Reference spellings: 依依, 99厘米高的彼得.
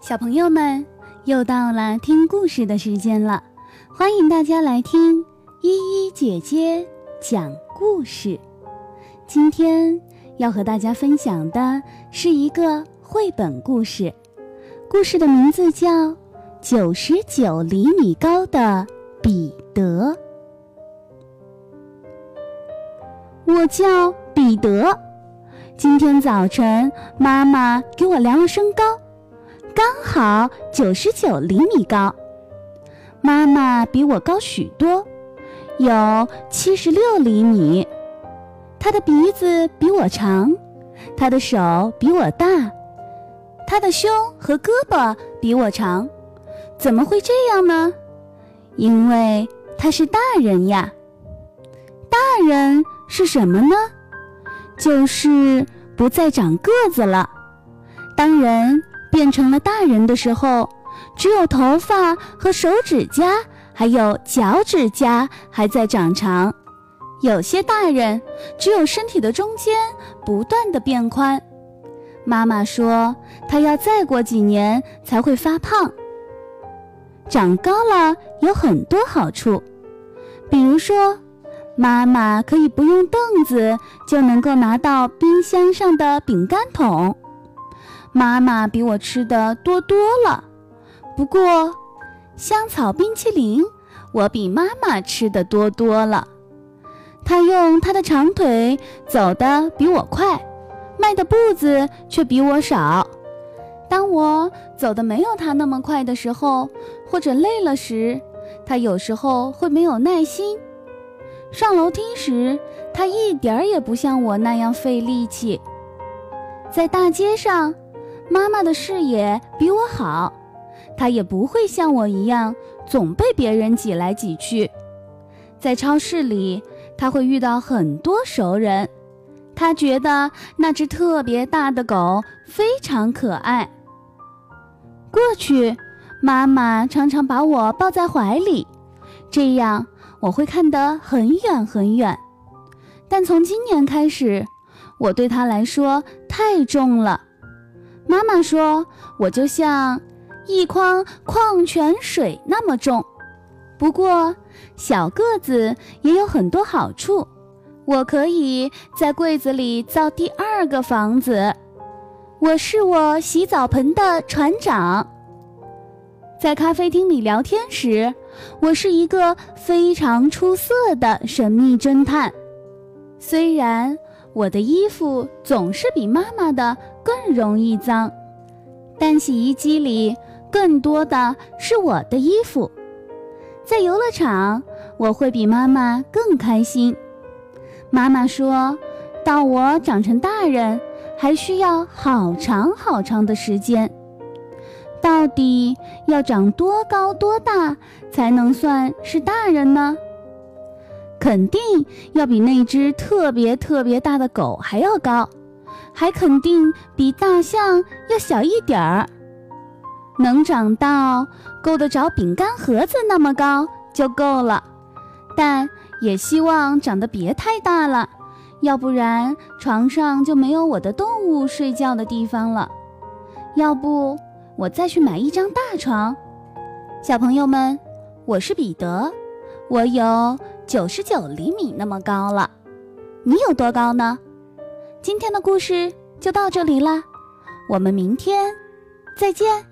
小朋友们，又到了听故事的时间了，欢迎大家来听依依姐姐讲故事。今天要和大家分享的是一个绘本故事，故事的名字叫《99厘米高的彼得》。我叫彼得，今天早晨妈妈给我量了身高，刚好99厘米高，妈妈比我高许多，有76厘米。她的鼻子比我长，她的手比我大，她的胸和胳膊比我长。怎么会这样呢？因为她是大人呀。大人是什么呢？就是不再长个子了。当人变成了大人的时候，只有头发和手指甲还有脚趾甲还在长长，有些大人只有身体的中间不断的变宽。妈妈说她要再过几年才会发胖。长高了有很多好处，比如说妈妈可以不用凳子就能够拿到冰箱上的饼干桶。妈妈比我吃的多多了，不过香草冰淇淋我比妈妈吃的多多了。她用她的长腿走得比我快，迈的步子却比我少。当我走得没有她那么快的时候，或者累了时，她有时候会没有耐心。上楼梯时，她一点儿也不像我那样费力气。在大街上，妈妈的视野比我好，她也不会像我一样总被别人挤来挤去。在超市里，她会遇到很多熟人，她觉得那只特别大的狗非常可爱。过去，妈妈常常把我抱在怀里，这样我会看得很远很远。但从今年开始，我对她来说太重了。妈妈说我就像一筐矿泉水那么重。不过小个子也有很多好处，我可以在柜子里造第二个房子。我是我洗澡盆的船长。在咖啡厅里聊天时，我是一个非常出色的神秘侦探。虽然我的衣服总是比妈妈的更容易脏，但洗衣机里更多的是我的衣服。在游乐场，我会比妈妈更开心。妈妈说，到我长成大人还需要好长好长的时间。到底要长多高多大才能算是大人呢？肯定要比那只特别特别大的狗还要高，还肯定比大象要小一点儿。能长到够得着饼干盒子那么高就够了，但也希望长得别太大了，要不然床上就没有我的动物睡觉的地方了。要不我再去买一张大床。小朋友们，我是彼得，我有99厘米那么高了，你有多高呢？今天的故事就到这里啦，我们明天再见。